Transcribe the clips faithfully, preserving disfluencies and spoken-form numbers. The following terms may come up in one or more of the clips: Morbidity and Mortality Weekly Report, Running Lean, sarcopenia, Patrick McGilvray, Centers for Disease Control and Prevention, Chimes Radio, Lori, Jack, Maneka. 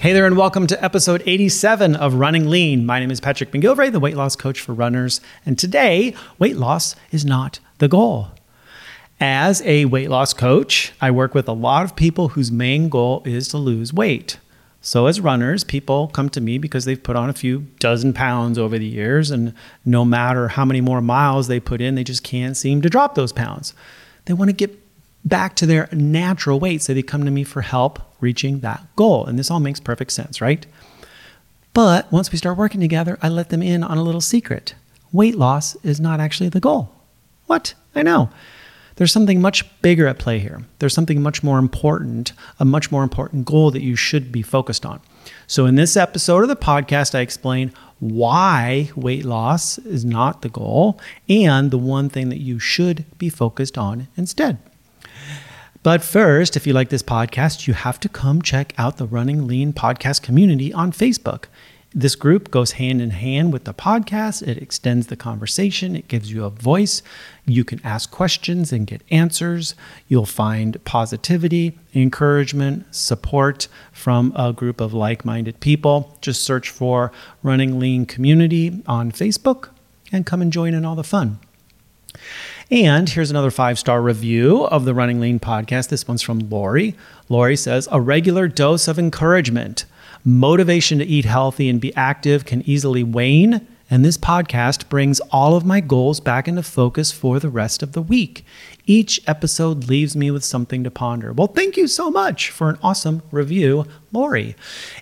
Hey there, and welcome to episode eighty-seven of Running Lean. My name is Patrick McGilvray, the weight loss coach for runners. And today, weight loss is not the goal. As a weight loss coach, I work with a lot of people whose main goal is to lose weight. So as runners, people come to me because they've put on a few dozen pounds over the years, and no matter how many more miles they put in, they just can't seem to drop those pounds. They want to get back to their natural weight, so they come to me for help reaching that goal. And this all makes perfect sense, right? But once we start working together, I let them in on a little secret. Weight loss is not actually the goal. What? I know. There's something much bigger at play here. There's something much more important, a much more important goal that you should be focused on. So in this episode of the podcast, I explain why weight loss is not the goal and the one thing that you should be focused on instead. But first, if you like this podcast, you have to come check out the Running Lean podcast community on Facebook. This group goes hand in hand with the podcast. It extends the conversation. It gives you a voice. You can ask questions and get answers. You'll find positivity, encouragement, support from a group of like-minded people. Just search for Running Lean Community on Facebook and come and join in all the fun. And here's another five-star review of the Running Lean podcast. This one's from Lori. Lori says, a regular dose of encouragement. Motivation to eat healthy and be active can easily wane, and this podcast brings all of my goals back into focus for the rest of the week. Each episode leaves me with something to ponder. Well, thank you so much for an awesome review, Lori.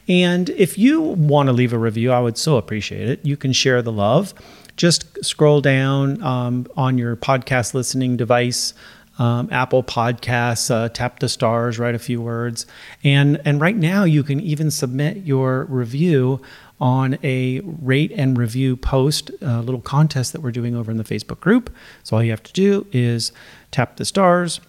And if you want to leave a review, I would so appreciate it. You can share the love. Just scroll down um, on your podcast listening device, um, Apple Podcasts, uh, tap the stars, write a few words. And, and right now you can even submit your review on a rate and review post, a little contest that we're doing over in the Facebook group. So all you have to do is tap the stars,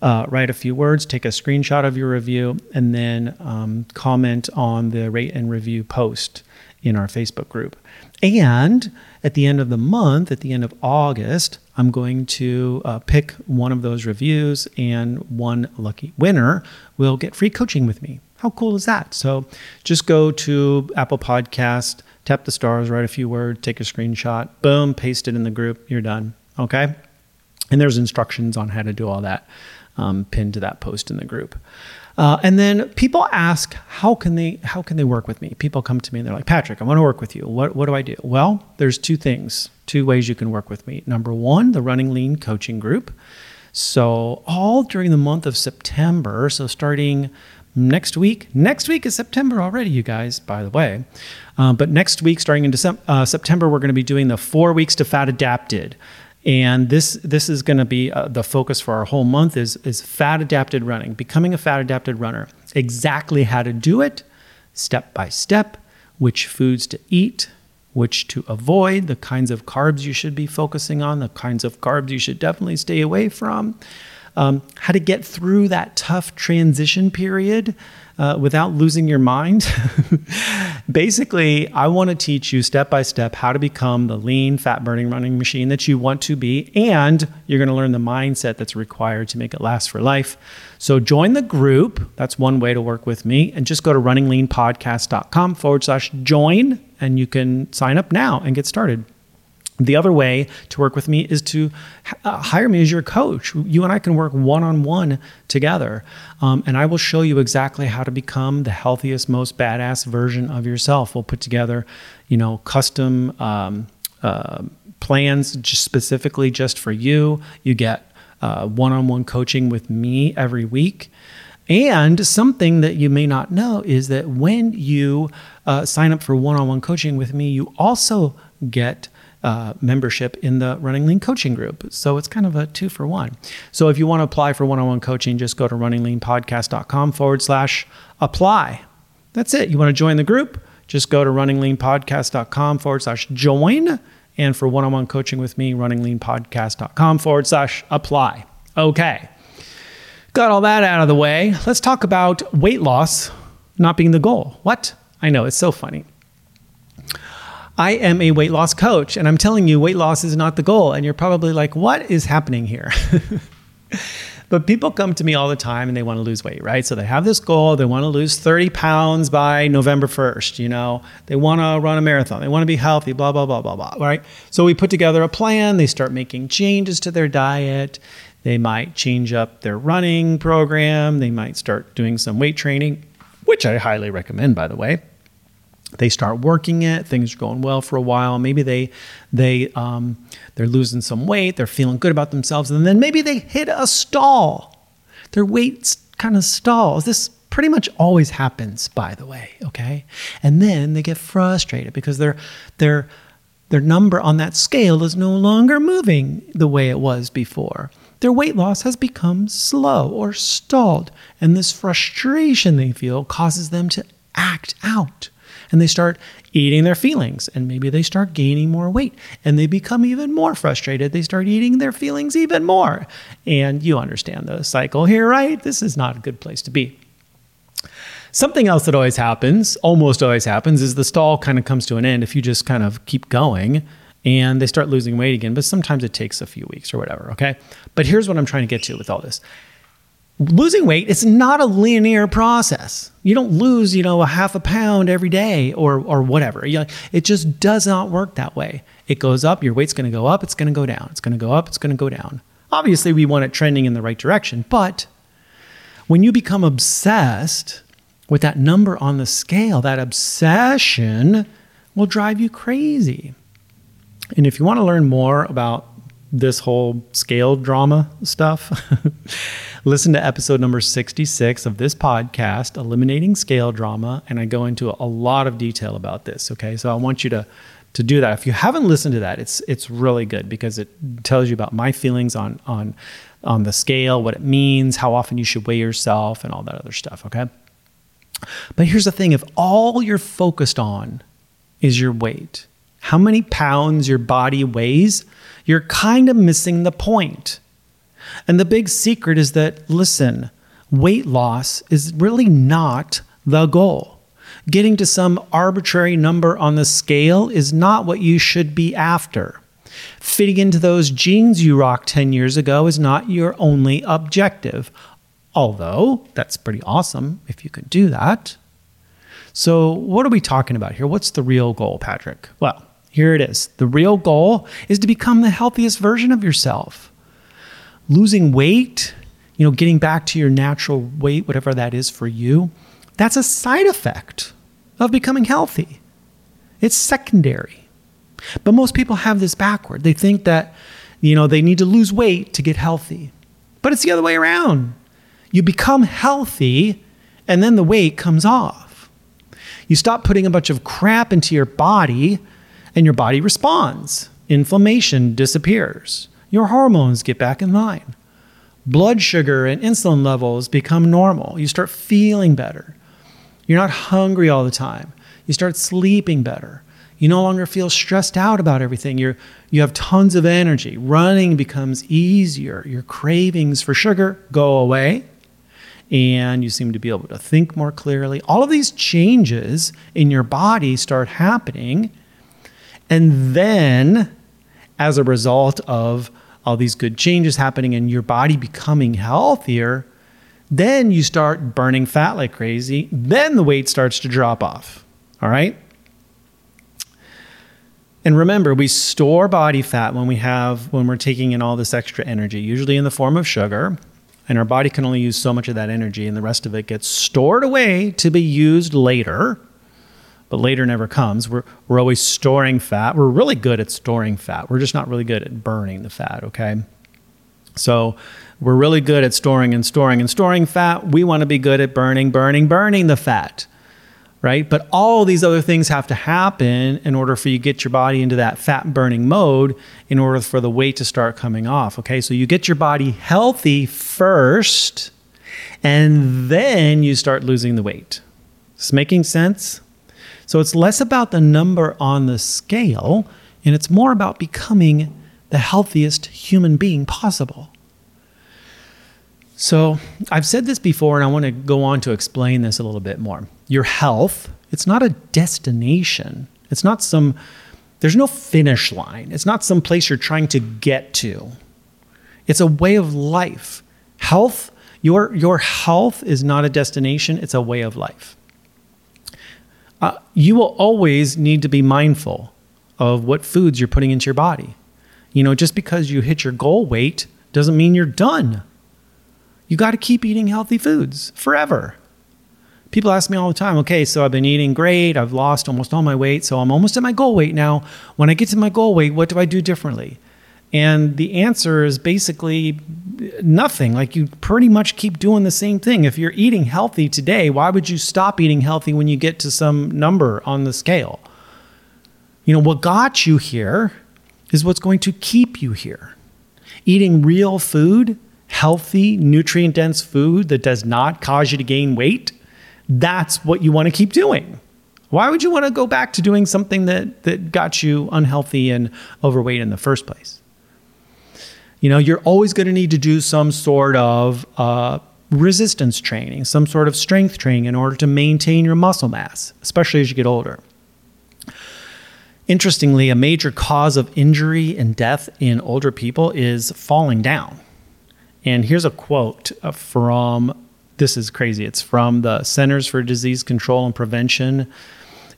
uh, write a few words, take a screenshot of your review, and then um, comment on the rate and review post in our Facebook group. And at the end of the month, at the end of August, I'm going to uh, pick one of those reviews, and one lucky winner will get free coaching with me. How cool is that? So just go to Apple Podcast, tap the stars, write a few words, take a screenshot, boom, paste it in the group, you're done, okay? And there's instructions on how to do all that um, pinned to that post in the group. Uh, and then people ask, how can they how can they work with me? People come to me and they're like, Patrick, I want to work with you. What what do I do? Well, there's two things, two ways you can work with me. Number one, the Running Lean Coaching Group. So all during the month of September, so starting next week, next week is September already, you guys, by the way. Um, but next week, starting in December, uh, September, we're going to be doing the four weeks to fat adapted. And this this is going to be uh, the focus for our whole month is, is fat-adapted running, becoming a fat-adapted runner, exactly how to do it, step by step, which foods to eat, which to avoid, the kinds of carbs you should be focusing on, the kinds of carbs you should definitely stay away from, um, how to get through that tough transition period uh, without losing your mind. Basically, I want to teach you step-by-step how to become the lean, fat-burning running machine that you want to be, and you're going to learn the mindset that's required to make it last for life. So join the group. That's one way to work with me. And just go to runningleanpodcast.com forward slash join, and you can sign up now and get started. The other way to work with me is to uh, hire me as your coach. You and I can work one-on-one together, um, and I will show you exactly how to become the healthiest, most badass version of yourself. We'll put together, you know, custom um, uh, plans just specifically just for you. You get uh, one-on-one coaching with me every week. And something that you may not know is that when you uh, sign up for one-on-one coaching with me, you also get Uh, membership in the Running Lean Coaching Group. So it's kind of a two for one. So if you want to apply for one-on-one coaching, just go to runningleanpodcast.com forward slash apply. That's it. You want to join the group? just go to runningleanpodcast.com forward slash join. And for one-on-one coaching with me, runningleanpodcast.com forward slash apply. Okay. Got all that out of the way. Let's talk about weight loss not being the goal. What? I know, it's so funny. I am a weight loss coach, and I'm telling you, weight loss is not the goal. And you're probably like, what is happening here? But people come to me all the time and they want to lose weight, right? So they have this goal. They want to lose thirty pounds by November first. You know, they want to run a marathon. They want to be healthy, blah, blah, blah, blah, blah, right? So we put together a plan. They start making changes to their diet. They might change up their running program. They might start doing some weight training, which I highly recommend, by the way. They start working it. Things are going well for a while. Maybe they, they, um, they're losing some weight. They're feeling good about themselves. And then maybe they hit a stall. Their weight kind of stalls. This pretty much always happens, by the way. Okay. And then they get frustrated because their, their, their number on that scale is no longer moving the way it was before. Their weight loss has become slow or stalled. And this frustration they feel causes them to act out. And they start eating their feelings, and maybe they start gaining more weight, and they become even more frustrated. They start eating their feelings even more. And you understand the cycle here, right? This is not a good place to be. Something else that always happens, almost always happens, is the stall kind of comes to an end if you just kind of keep going, and they start losing weight again. But sometimes it takes a few weeks or whatever, okay? But here's what I'm trying to get to with all this. Losing weight, it's not a linear process. You don't lose, you know, a half a pound every day or or whatever. You know, it just does not work that way. It goes up, your weight's going to go up, it's going to go down. It's going to go up, it's going to go down. Obviously, we want it trending in the right direction. But when you become obsessed with that number on the scale, that obsession will drive you crazy. And if you want to learn more about this whole scale drama stuff, listen to episode number sixty-six of this podcast, Eliminating Scale Drama, and I go into a lot of detail about this, okay? So I want you to to do that. If you haven't listened to that, it's it's really good because it tells you about my feelings on on on the scale, what it means, how often you should weigh yourself, and all that other stuff, okay? But here's the thing, if all you're focused on is your weight, how many pounds your body weighs, you're kind of missing the point. And the big secret is that, listen, weight loss is really not the goal. Getting to some arbitrary number on the scale is not what you should be after. Fitting into those jeans you rocked ten years ago is not your only objective, although that's pretty awesome if you could do that. So what are we talking about here? What's the real goal, Patrick? Well, here it is. The real goal is to become the healthiest version of yourself. Losing weight, you know, getting back to your natural weight, whatever that is for you, that's a side effect of becoming healthy. It's secondary. But most people have this backward. They think that, you know, they need to lose weight to get healthy. But it's the other way around. You become healthy and then the weight comes off. You stop putting a bunch of crap into your body and your body responds. Inflammation disappears. Your hormones get back in line. Blood sugar and insulin levels become normal. You start feeling better. You're not hungry all the time. You start sleeping better. You no longer feel stressed out about everything. You're, you have tons of energy. Running becomes easier. Your cravings for sugar go away. And you seem to be able to think more clearly. All of these changes in your body start happening. And then, as a result of all these good changes happening and your body becoming healthier, then you start burning fat like crazy. Then the weight starts to drop off, all right? And remember, we store body fat when we have, when we're taking in all this extra energy, usually in the form of sugar, and our body can only use so much of that energy, and the rest of it gets stored away to be used later. But later never comes. We're we're always storing fat. We're really good at storing fat. We're just not really good at burning the fat, okay? So we're really good at storing and storing and storing fat. We want to be good at burning, burning, burning the fat, right? But all these other things have to happen in order for you to get your body into that fat burning mode in order for the weight to start coming off, okay? So you get your body healthy first, and then you start losing the weight. Is this making sense? So it's less about the number on the scale, and it's more about becoming the healthiest human being possible. So I've said this before, and I want to go on to explain this a little bit more. Your health, it's not a destination. It's not some, there's no finish line. It's not some place you're trying to get to. It's a way of life. Health, your, your health is not a destination. It's a way of life. Uh, you will always need to be mindful of what foods you're putting into your body. You know, just because you hit your goal weight doesn't mean you're done. You got to keep eating healthy foods forever. People ask me all the time, okay, so I've been eating great. I've lost almost all my weight. So I'm almost at my goal weight now. When I get to my goal weight, what do I do differently? And the answer is basically nothing. Like, you pretty much keep doing the same thing. If you're eating healthy today, why would you stop eating healthy when you get to some number on the scale? You know, what got you here is what's going to keep you here. Eating real food, healthy, nutrient-dense food that does not cause you to gain weight, that's what you want to keep doing. Why would you want to go back to doing something that, that got you unhealthy and overweight in the first place? You know, you're always going to need to do some sort of uh, resistance training, some sort of strength training in order to maintain your muscle mass, especially as you get older. Interestingly, a major cause of injury and death in older people is falling down. And here's a quote from, this is crazy, it's from the Centers for Disease Control and Prevention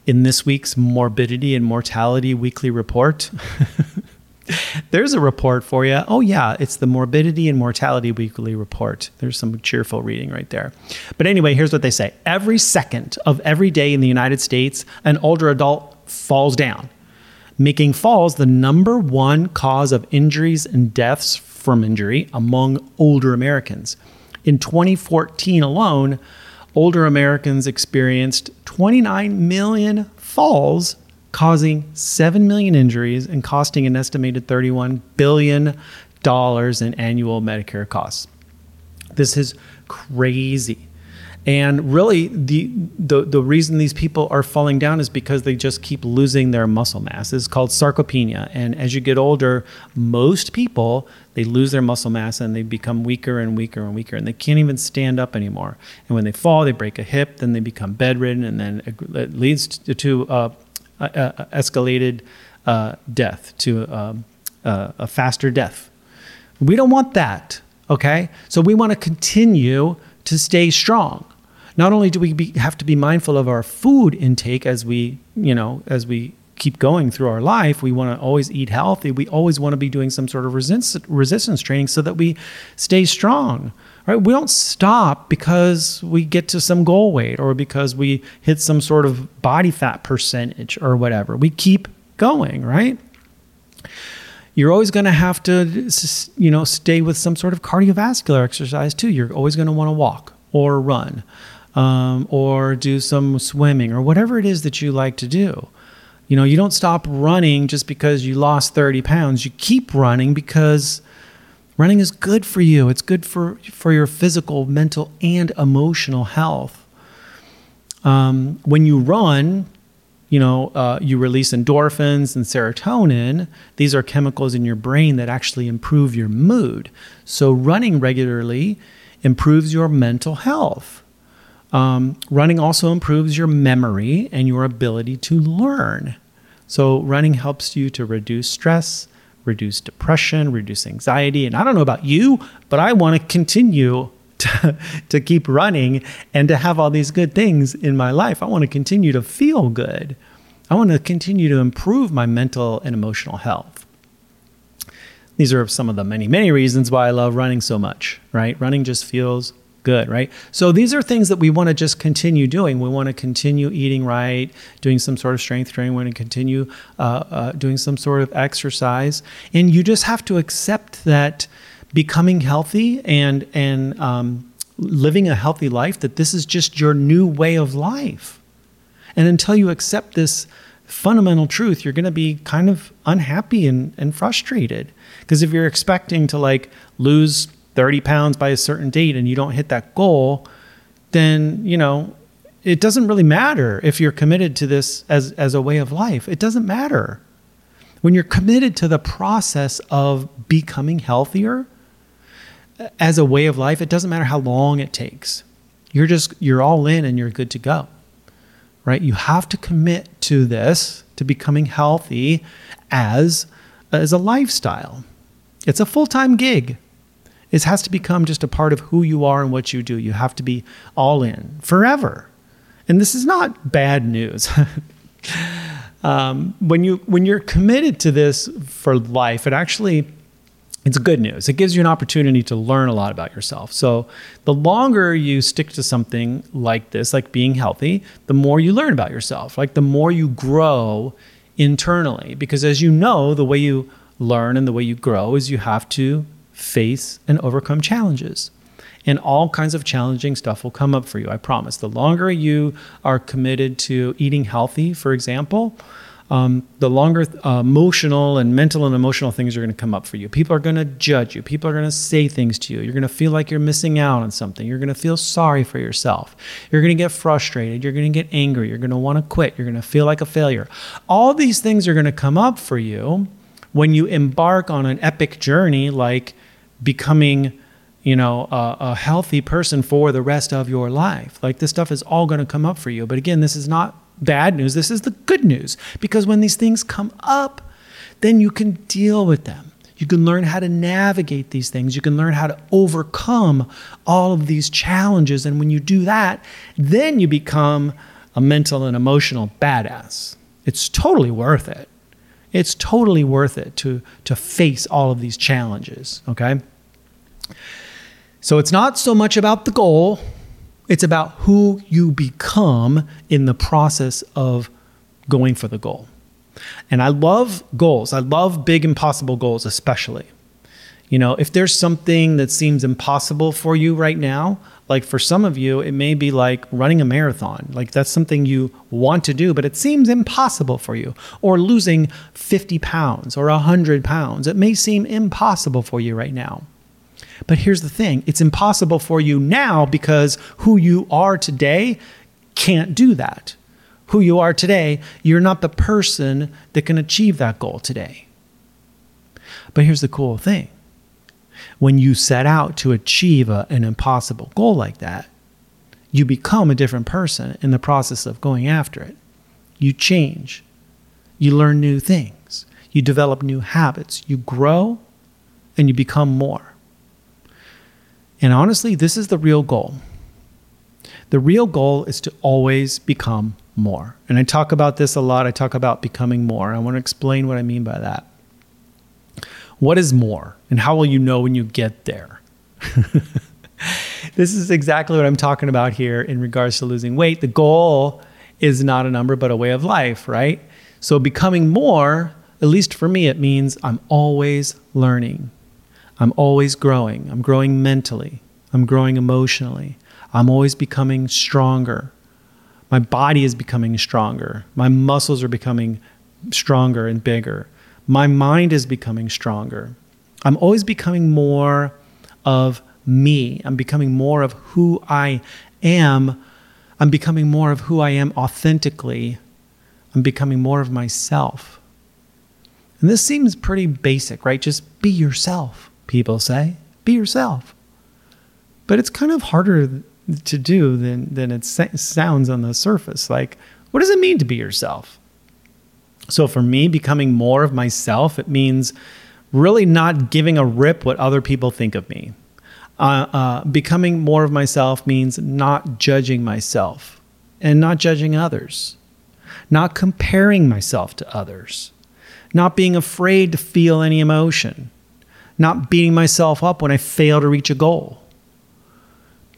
in this week's Morbidity and Mortality Weekly Report. There's a report for you. Oh yeah, it's the Morbidity and Mortality Weekly Report. There's some cheerful reading right there. But anyway, here's what they say. Every second of every day in the United States, an older adult falls down, making falls the number one cause of injuries and deaths from injury among older Americans. In twenty fourteen alone, older Americans experienced twenty-nine million falls, causing seven million injuries and costing an estimated thirty-one billion dollars in annual Medicare costs. This is crazy. And really, the, the the reason these people are falling down is because they just keep losing their muscle mass. It's called sarcopenia. And as you get older, most people, they lose their muscle mass and they become weaker and weaker and weaker. And they can't even stand up anymore. And when they fall, they break a hip, then they become bedridden, and then it leads to, to uh, uh, uh, escalated uh, death, to uh, uh, a faster death. We don't want that, okay? So we want to continue to stay strong. Not only do we be, have to be mindful of our food intake as we, you know, as we keep going through our life, we want to always eat healthy. We always want to be doing some sort of resist, resistance training so that we stay strong, right? We don't stop because we get to some goal weight or because we hit some sort of body fat percentage or whatever. We keep going, right? You're always going to have to, you know, stay with some sort of cardiovascular exercise too. You're always going to want to walk or run um, or do some swimming or whatever it is that you like to do. You know, you don't stop running just because you lost thirty pounds. You keep running because running is good for you. It's good for, for your physical, mental, and emotional health. Um, when you run, you know, uh, you release endorphins and serotonin. These are chemicals in your brain that actually improve your mood. So running regularly improves your mental health. Um, running also improves your memory and your ability to learn. So running helps you to reduce stress, reduce depression, reduce anxiety. And I don't know about you, but I want to continue To, to keep running and to have all these good things in my life. I want to continue to feel good. I want to continue to improve my mental and emotional health. These are some of the many, many reasons why I love running so much, right? Running just feels good, right? So these are things that we want to just continue doing. We want to continue eating right, doing some sort of strength training. We want to continue uh, uh, doing some sort of exercise. And you just have to accept that becoming healthy and and um, living a healthy life, that this is just your new way of life. And until you accept this fundamental truth, you're going to be kind of unhappy and, and frustrated. Because if you're expecting to like lose thirty pounds by a certain date and you don't hit that goal, then, you know, it doesn't really matter if you're committed to this as, as a way of life. It doesn't matter. When you're committed to the process of becoming healthier as a way of life, it doesn't matter how long it takes. You're just, you're all in and you're good to go, right? You have to commit to this, to becoming healthy as, as a lifestyle. It's a full-time gig. It has to become just a part of who you are and what you do. You have to be all in forever. And this is not bad news. um, when you, when you're committed to this for life, it actually, it's good news. It gives you an opportunity to learn a lot about yourself. So the longer you stick to something like this, like being healthy, the more you learn about yourself, like the more you grow internally. Because as you know, the way you learn and the way you grow is you have to face and overcome challenges. And all kinds of challenging stuff will come up for you, I promise. The longer you are committed to eating healthy, for example, um, the longer uh, emotional and mental and emotional things are going to come up for you. People are going to judge you. People are going to say things to you. You're going to feel like you're missing out on something. You're going to feel sorry for yourself. You're going to get frustrated. You're going to get angry. You're going to want to quit. You're going to feel like a failure. All these things are going to come up for you when you embark on an epic journey like becoming, you know, a, a healthy person for the rest of your life. Like this stuff is all going to come up for you. But again, this is not bad news. This is the good news, because when these things come up, then you can deal with them. You can learn how to navigate these things. You can learn how to overcome all of these challenges. And when you do that, then you become a mental and emotional badass. It's totally worth it. It's totally worth it to, to face all of these challenges, okay? So it's not so much about the goal, it's about who you become in the process of going for the goal. And I love goals. I love big impossible goals especially. You know, if there's something that seems impossible for you right now, like for some of you, it may be like running a marathon. Like that's something you want to do, but it seems impossible for you. Or losing fifty pounds or one hundred pounds. It may seem impossible for you right now. But here's the thing. It's impossible for you now because who you are today can't do that. Who you are today, you're not the person that can achieve that goal today. But here's the cool thing. When you set out to achieve a, an impossible goal like that, you become a different person in the process of going after it. You change. You learn new things. You develop new habits. You grow and you become more. And honestly, this is the real goal. The real goal is to always become more. And I talk about this a lot. I talk about becoming more. I want to explain what I mean by that. What is more? And how will you know when you get there? This is exactly what I'm talking about here in regards to losing weight. The goal is not a number, but a way of life, right? So becoming more, at least for me, it means I'm always learning. I'm always growing. I'm growing mentally. I'm growing emotionally. I'm always becoming stronger. My body is becoming stronger. My muscles are becoming stronger and bigger. My mind is becoming stronger. I'm always becoming more of me. I'm becoming more of who I am. I'm becoming more of who I am authentically. I'm becoming more of myself. And this seems pretty basic, right? Just be yourself. People say, be yourself. But it's kind of harder to do than, than it sa- sounds on the surface. Like, what does it mean to be yourself? So for me, becoming more of myself, it means really not giving a rip what other people think of me. Uh, uh, becoming more of myself means not judging myself and not judging others, not comparing myself to others, not being afraid to feel any emotion, not beating myself up when I fail to reach a goal.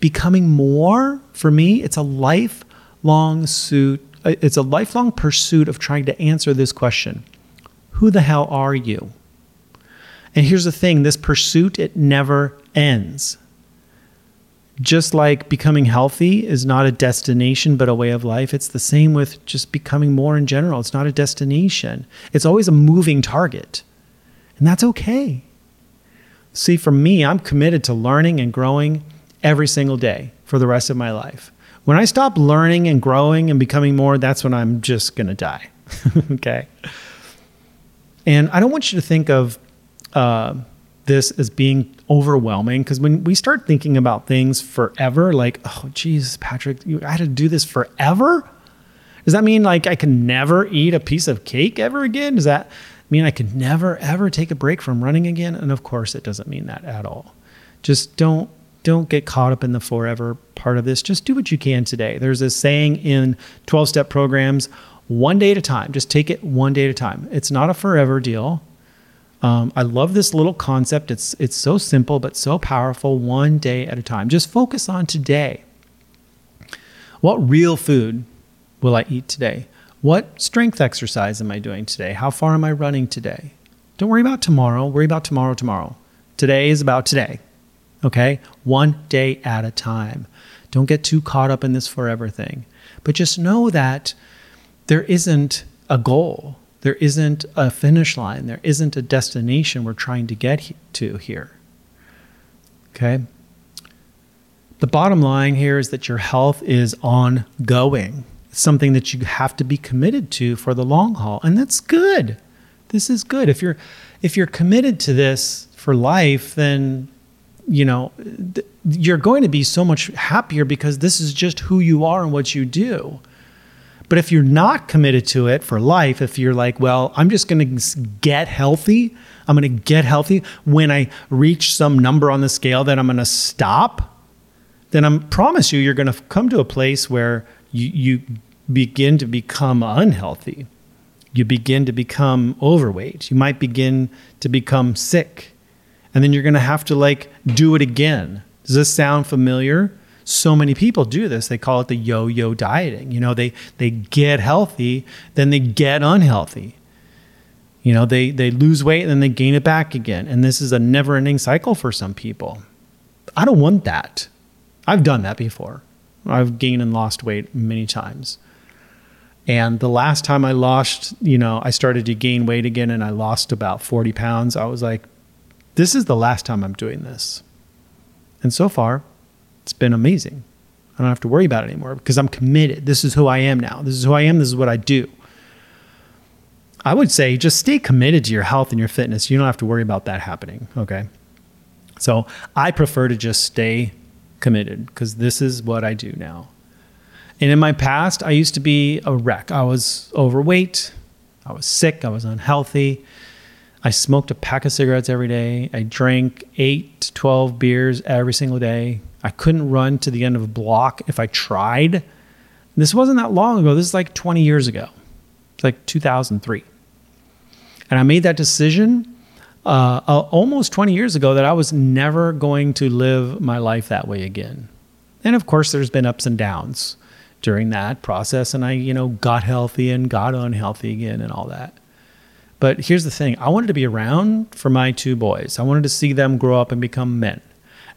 Becoming more, for me, it's a lifelong suit, it's a lifelong pursuit of trying to answer this question. Who the hell are you? And here's the thing, this pursuit, it never ends. Just like becoming healthy is not a destination, but a way of life, it's the same with just becoming more in general. It's not a destination. It's always a moving target. And that's okay. See, for me, I'm committed to learning and growing every single day for the rest of my life. When I stop learning and growing and becoming more, that's when I'm just going to die. Okay. And I don't want you to think of uh, this as being overwhelming, because when we start thinking about things forever, like, oh, geez, Patrick, you, I had to do this forever? Does that mean like I can never eat a piece of cake ever again? Does that mean I could never, ever take a break from running again? And of course, it doesn't mean that at all. Just don't don't get caught up in the forever part of this. Just do what you can today. There's this saying in twelve-step programs, one day at a time. Just take it one day at a time. It's not a forever deal. Um, I love this little concept. It's it's so simple, but so powerful. One day at a time. Just focus on today. What real food will I eat today? What strength exercise am I doing today? How far am I running today? Don't worry about tomorrow. Worry about tomorrow, tomorrow. Today is about today. Okay? One day at a time. Don't get too caught up in this forever thing. But just know that there isn't a goal. There isn't a finish line. There isn't a destination we're trying to get he- to here. Okay? The bottom line here is that your health is ongoing. It's something that you have to be committed to for the long haul. And that's good. This is good. If you're if you're committed to this for life, then you know, th- you're going to be so much happier because this is just who you are and what you do. But if you're not committed to it for life, if you're like, well, I'm just going to get healthy, I'm going to get healthy when I reach some number on the scale that I'm going to stop, then I promise you, you're going to come to a place where you, you begin to become unhealthy. You begin to become overweight. You might begin to become sick. And then you're going to have to like do it again. Does this sound familiar? So many people do this. They call it the yo-yo dieting. You know, they they get healthy, then they get unhealthy. You know, they they lose weight and then they gain it back again. And this is a never-ending cycle for some people. I don't want that. I've done that before. I've gained and lost weight many times. And the last time I lost, you know, I started to gain weight again and I lost about forty pounds. I was like, this is the last time I'm doing this. And so far, it's been amazing. I don't have to worry about it anymore because I'm committed. This is who I am now. This is who I am. This is what I do. I would say just stay committed to your health and your fitness. You don't have to worry about that happening, okay? So I prefer to just stay committed because this is what I do now. And in my past, I used to be a wreck. I was overweight. I was sick. I was unhealthy. I smoked a pack of cigarettes every day. I drank eight to twelve beers every single day. I couldn't run to the end of a block if I tried. This wasn't that long ago. This is like twenty years ago. It's like two thousand three. And I made that decision uh, uh, almost twenty years ago that I was never going to live my life that way again. And of course, there's been ups and downs during that process. And I, you know, got healthy and got unhealthy again and all that. But here's the thing. I wanted to be around for my two boys. I wanted to see them grow up and become men.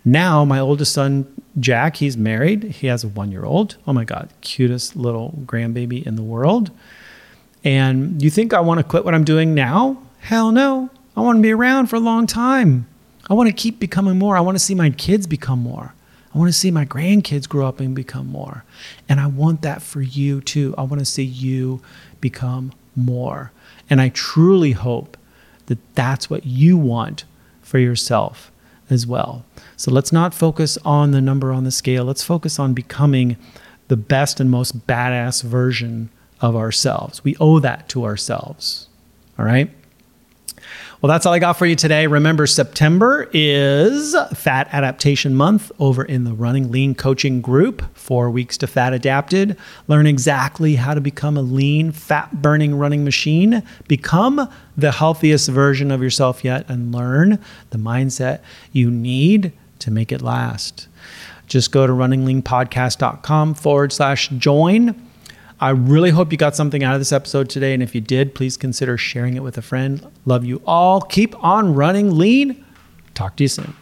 Now, my oldest son, Jack, he's married. He has a one-year-old. Oh, my God. Cutest little grandbaby in the world. And you think I want to quit what I'm doing now? Hell no. I want to be around for a long time. I want to keep becoming more. I want to see my kids become more. I want to see my grandkids grow up and become more. And I want that for you, too. I want to see you become more. And I truly hope that that's what you want for yourself as well. So let's not focus on the number on the scale. Let's focus on becoming the best and most badass version of ourselves. We owe that to ourselves. All right? Well, that's all I got for you today. Remember, September is Fat Adaptation Month over in the Running Lean Coaching Group. Four weeks to Fat Adapted. Learn exactly how to become a lean, fat-burning running machine. Become the healthiest version of yourself yet and learn the mindset you need to make it last. Just go to runningleanpodcast.com forward slash join. I really hope you got something out of this episode today. And if you did, please consider sharing it with a friend. Love you all. Keep on running lean. Talk to you soon.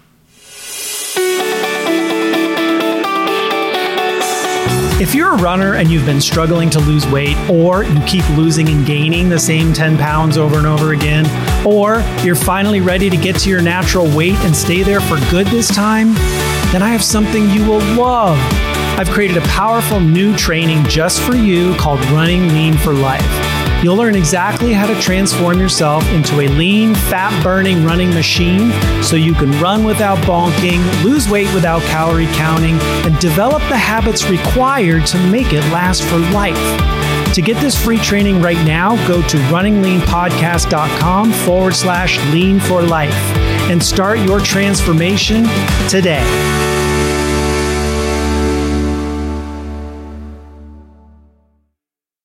If you're a runner and you've been struggling to lose weight, or you keep losing and gaining the same ten pounds over and over again, or you're finally ready to get to your natural weight and stay there for good this time, then I have something you will love. I've created a powerful new training just for you called Running Lean for Life. You'll learn exactly how to transform yourself into a lean, fat-burning running machine so you can run without bonking, lose weight without calorie counting, and develop the habits required to make it last for life. To get this free training right now, go to runningleanpodcast.com forward slash lean for life and start your transformation today.